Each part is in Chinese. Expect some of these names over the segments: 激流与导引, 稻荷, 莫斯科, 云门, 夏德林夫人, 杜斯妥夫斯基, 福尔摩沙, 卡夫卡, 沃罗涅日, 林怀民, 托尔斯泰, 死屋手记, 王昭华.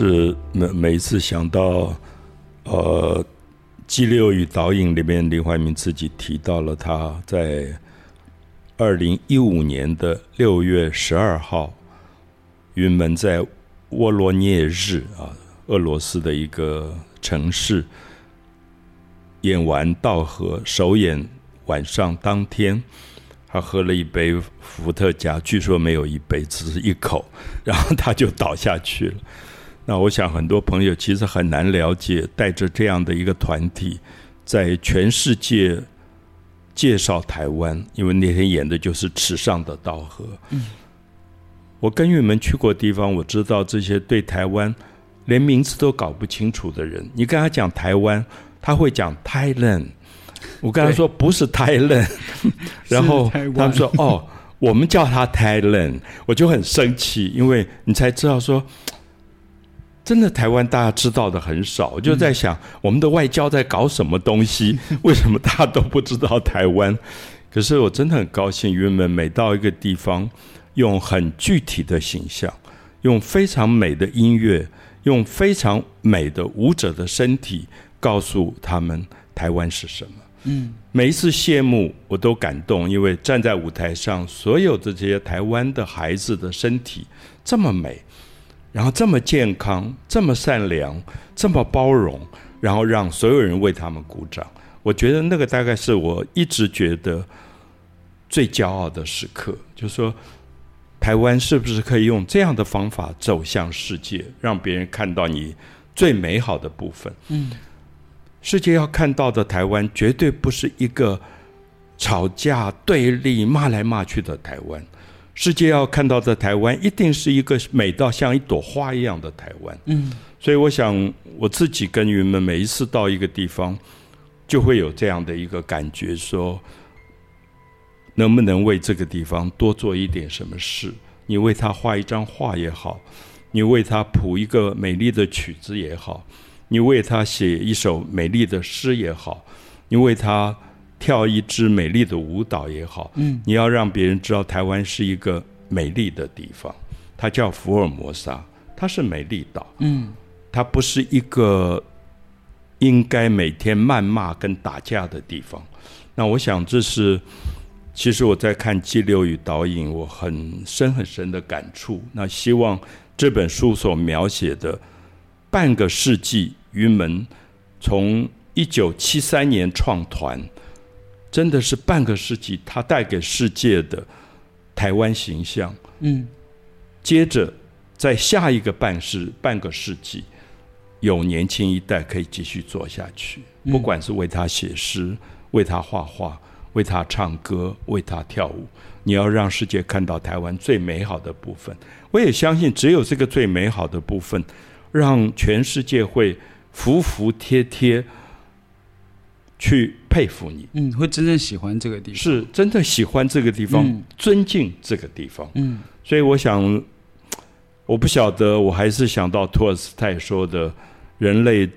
是每一次想到激流与导引里面林怀民自己提到了他在2015年的6月12号云门在沃罗涅日啊，俄罗斯的一个城市演完稻荷首演晚上当天他喝了一杯伏特加，据说没有一杯只是一口，然后他就倒下去了。那我想很多朋友其实很难了解带着这样的一个团体在全世界介绍台湾，因为那天演的就是池上的稻荷。我跟你们去过地方，我知道这些对台湾连名字都搞不清楚的人，你跟他讲台湾他会讲 Thailand， 我跟他说不是 Thailand， 然后他们说哦我们叫他 Thailand， 我就很生气，因为你才知道说真的台湾大家知道的很少。我就在想我们的外交在搞什么东西，为什么大家都不知道台湾。可是我真的很高兴云门每到一个地方用很具体的形象，用非常美的音乐，用非常美的舞者的身体告诉他们台湾是什么。每一次谢幕我都感动，因为站在舞台上所有的这些台湾的孩子的身体这么美，然后这么健康，这么善良，这么包容，然后让所有人为他们鼓掌。我觉得那个大概是我一直觉得最骄傲的时刻，就是说台湾是不是可以用这样的方法走向世界，让别人看到你最美好的部分。世界要看到的台湾绝对不是一个吵架对立骂来骂去的台湾，世界要看到的台湾一定是一个美到像一朵花一样的台湾。所以我想我自己跟云门每一次到一个地方就会有这样的一个感觉，说能不能为这个地方多做一点什么事，你为他画一张画也好，你为他谱一个美丽的曲子也好，你为他写一首美丽的诗也好，你为他跳一支美丽的舞蹈也好，你要让别人知道台湾是一个美丽的地方。它叫福尔摩沙，它是美丽岛，它不是一个应该每天谩骂跟打架的地方。那我想这是其实我在看《激流与导引》我很深很深的感触。那希望这本书所描写的半个世纪云门从1973年创团，真的是半个世纪他带给世界的台湾形象。接着在下一个半个世纪有年轻一代可以继续做下去，不管是为他写诗，为他画画，为他唱歌，为他跳舞，你要让世界看到台湾最美好的部分。我也相信只有这个最美好的部分让全世界会服服帖帖去佩服你，会真正喜欢这个地方，是真的喜欢这个地方，尊敬这个地方。所以我想我不晓得，我还是想到托尔斯泰说的，人类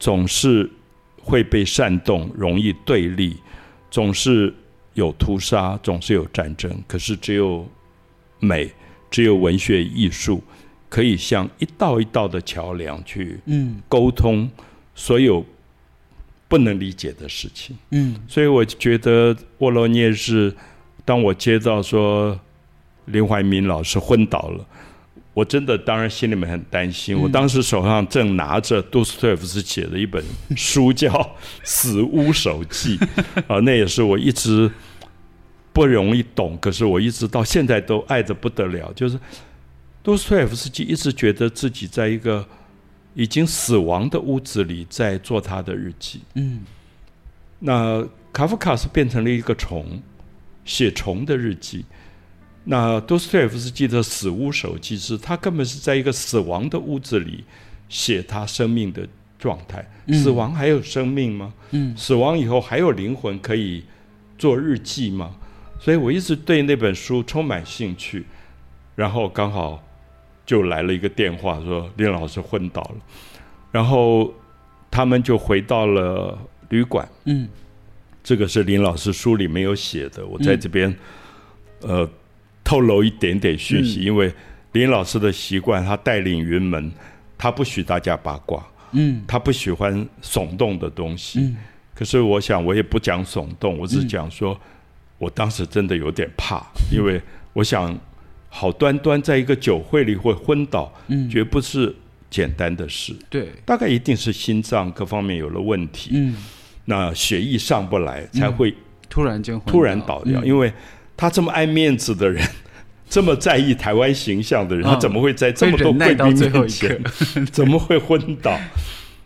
总是会被煽动，容易对立，总是有屠杀，总是有战争，可是只有美，只有文学艺术可以像一道一道的桥梁去沟通所有不能理解的事情。所以我觉得沃罗涅日当我接到说林怀民老师昏倒了，我真的当然心里面很担心。我当时手上正拿着杜斯妥夫斯基写的一本书叫《死屋手记》那也是我一直不容易懂，可是我一直到现在都爱得不得了。就是杜斯妥夫斯基一直觉得自己在一个已经死亡的屋子里在做他的日记。那卡夫卡是变成了一个虫，写虫的日记。那多斯托耶夫斯基的《死屋手记》是他根本是在一个死亡的屋子里写他生命的状态。死亡还有生命吗？死亡以后还有灵魂可以做日记吗？所以我一直对那本书充满兴趣。然后刚好就来了一个电话说林老师昏倒了，然后他们就回到了旅馆。这个是林老师书里没有写的，我在这边透露一点点讯息，因为林老师的习惯，他带领云门他不许大家八卦，他不喜欢耸动的东西，可是我想我也不讲耸动，我只讲说我当时真的有点怕，因为我想好端端在一个酒会里会昏倒，绝不是简单的事，对，大概一定是心脏各方面有了问题，那血液上不来才会突然倒掉，因为他这么爱面子的人，这么在意台湾形象的人，他怎么会在这么多贵宾面前怎么会昏倒？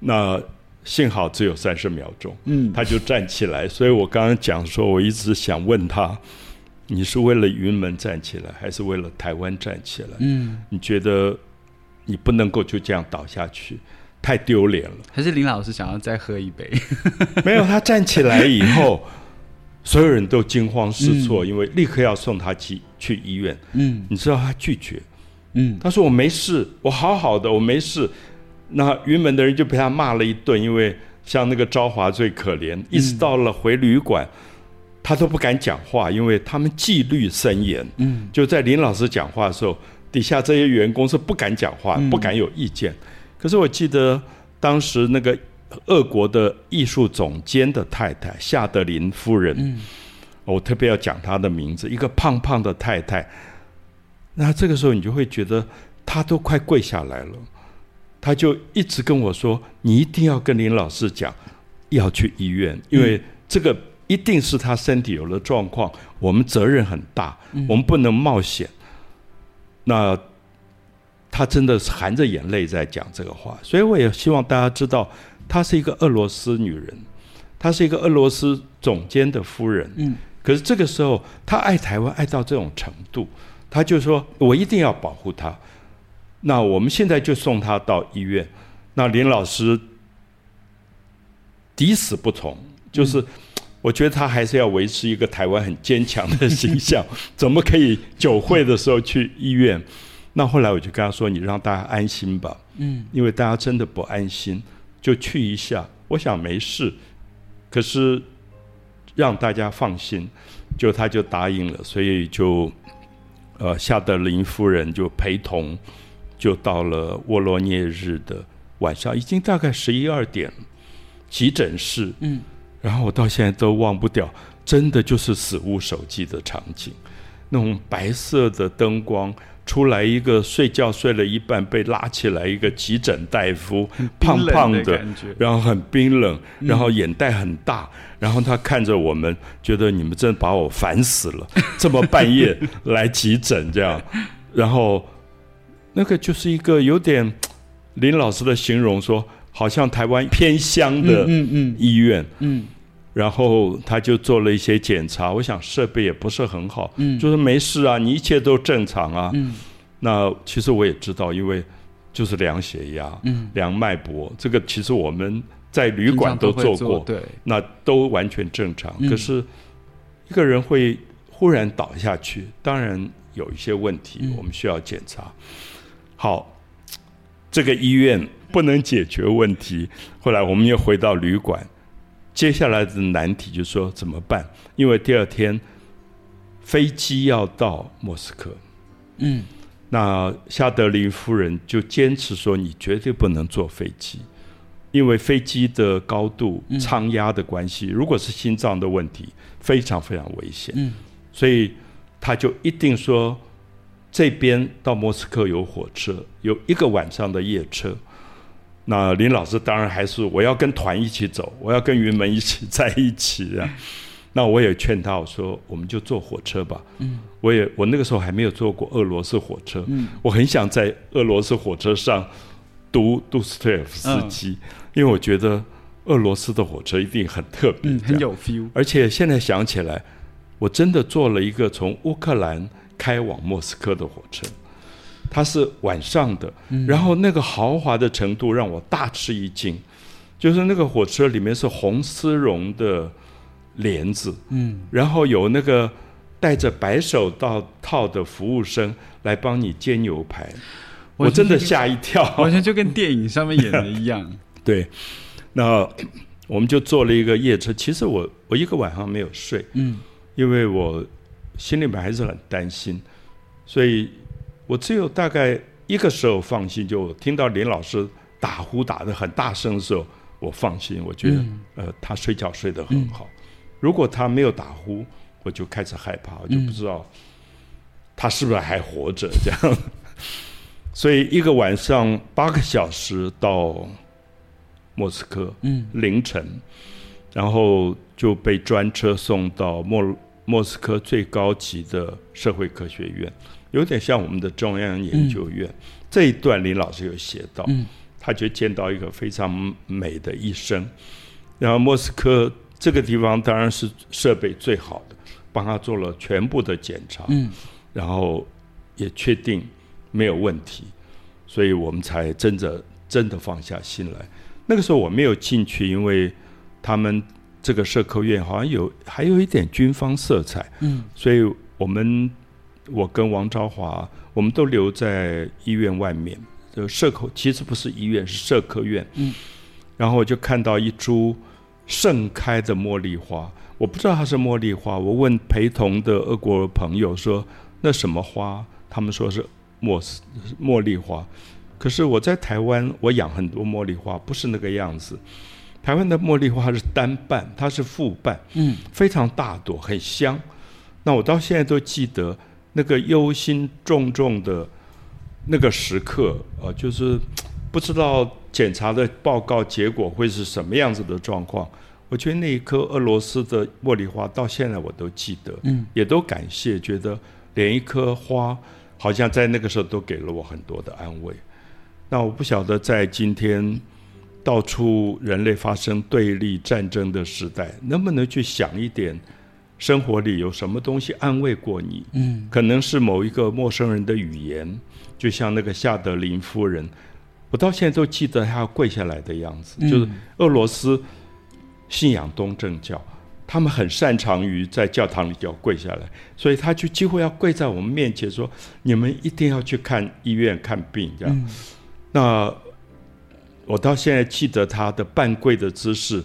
那幸好只有30秒钟，他就站起来。所以我刚刚讲说，我一直想问他，你是为了云门站起来，还是为了台湾站起来？你觉得你不能够就这样倒下去，太丢脸了。还是林老师想要再喝一杯？没有，他站起来以后所有人都惊慌失措，因为立刻要送他去医院。你知道他拒绝，他说我没事，我好好的，我没事。那云门的人就被他骂了一顿，因为像那个昭华最可怜，一直到了回旅馆，他都不敢讲话，因为他们纪律森严。就在林老师讲话的时候，底下这些员工是不敢讲话，不敢有意见。可是我记得当时那个俄国的艺术总监的太太夏德林夫人，我特别要讲她的名字，一个胖胖的太太。那这个时候你就会觉得她都快跪下来了，她就一直跟我说，你一定要跟林老师讲要去医院，因为这个一定是他身体有了状况，我们责任很大，我们不能冒险。那她真的是含着眼泪在讲这个话。所以我也希望大家知道，她是一个俄罗斯女人，她是一个俄罗斯总监的夫人，可是这个时候她爱台湾爱到这种程度，她就说我一定要保护她。那我们现在就送她到医院。那林老师抵死不从，就是我觉得他还是要维持一个台湾很坚强的形象，怎么可以酒会的时候去医院？那后来我就跟他说，你让大家安心吧，因为大家真的不安心，就去一下，我想没事，可是让大家放心，就他就答应了。所以就夏德林夫人就陪同，就到了沃罗涅日的晚上，已经大概11、12点，急诊室。然后我到现在都忘不掉，真的就是死无手机的场景，那种白色的灯光，出来一个睡觉睡了一半被拉起来一个急诊大夫，胖胖的，然后很冰冷，然后眼袋很大，然后他看着我们，觉得你们真把我烦死了，这么半夜来急诊这样。然后那个就是一个有点林老师的形容说，好像台湾偏乡的医院。然后他就做了一些检查，我想设备也不是很好，就是没事啊，你一切都正常啊。那其实我也知道，因为就是量血压，量脉搏，这个其实我们在旅馆都做过，对，那都完全正常。可是一个人会忽然倒下去，当然有一些问题我们需要检查。好，这个医院不能解决问题，后来我们又回到旅馆，接下来的难题就是说怎么办，因为第二天飞机要到莫斯科。那夏德林夫人就坚持说，你绝对不能坐飞机，因为飞机的高度舱压的关系，如果是心脏的问题非常非常危险。所以他就一定说，这边到莫斯科有火车，有1个晚上的夜车。那林老师当然还是，我要跟团一起走，我要跟云门一起在一起啊。那我也劝他，我说我们就坐火车吧。我那个时候还没有坐过俄罗斯火车，我很想在俄罗斯火车上读杜斯托耶夫斯基，因为我觉得俄罗斯的火车一定很特别，很有 feel。而且现在想起来，我真的坐了一个从乌克兰开往莫斯科的火车。它是晚上的，然后那个豪华的程度让我大吃一惊，就是那个火车里面是红丝绒的帘子，然后有那个戴着白手套的服务生来帮你煎牛排，我真的吓一跳，完全就跟电影上面演的一样。对，那我们就坐了一个夜车。其实我1个晚上没有睡，因为我心里面还是很担心，所以我只有大概一个时候放心，就听到林老师打呼打得很大声的时候我放心，我觉得他睡觉睡得很好。如果他没有打呼我就开始害怕，我就不知道他是不是还活着这样。所以一个晚上8个小时到莫斯科，凌晨，然后就被专车送到莫斯科最高级的社会科学院，有点像我们的中央研究院。这一段林老师有写到，他就见到一个非常美的医生。然后莫斯科这个地方当然是设备最好的，帮他做了全部的检查，然后也确定没有问题，所以我们才真的放下心来。那个时候我没有进去，因为他们这个社科院好像还有一点军方色彩，所以我跟王昭华我们都留在医院外面，就社科其实不是医院，是社科院。然后我就看到一株盛开的茉莉花，我不知道它是茉莉花，我问陪同的俄国朋友说那什么花，他们说是茉莉花。可是我在台湾我养很多茉莉花，不是那个样子。台湾的茉莉花是单瓣，它是复瓣，非常大朵，很香。那我到现在都记得那个忧心忡忡的那个时刻，就是不知道检查的报告结果会是什么样子的状况。我觉得那一颗俄罗斯的茉莉花到现在我都记得，也都感谢，觉得连一颗花好像在那个时候都给了我很多的安慰。那我不晓得在今天到处人类发生对立战争的时代，能不能去想一点生活里有什么东西安慰过你，可能是某一个陌生人的语言，就像那个夏德林夫人，我到现在都记得她跪下来的样子，就是俄罗斯信仰东正教，他们很擅长于在教堂里要跪下来，所以他就几乎要跪在我们面前说你们一定要去看医院看病这样。那我到现在记得他的半跪的姿势，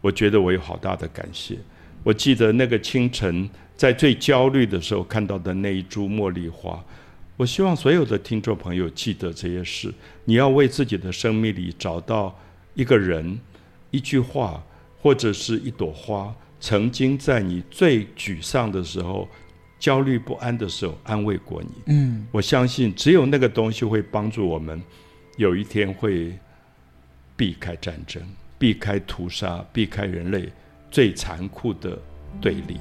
我觉得我有好大的感谢。我记得那个清晨在最焦虑的时候看到的那一株茉莉花，我希望所有的听众朋友记得这些事，你要为自己的生命里找到一个人、一句话或者是一朵花，曾经在你最沮丧的时候、焦虑不安的时候安慰过你。我相信只有那个东西会帮助我们有一天会避开战争、避开屠杀、避开人类最残酷的对立。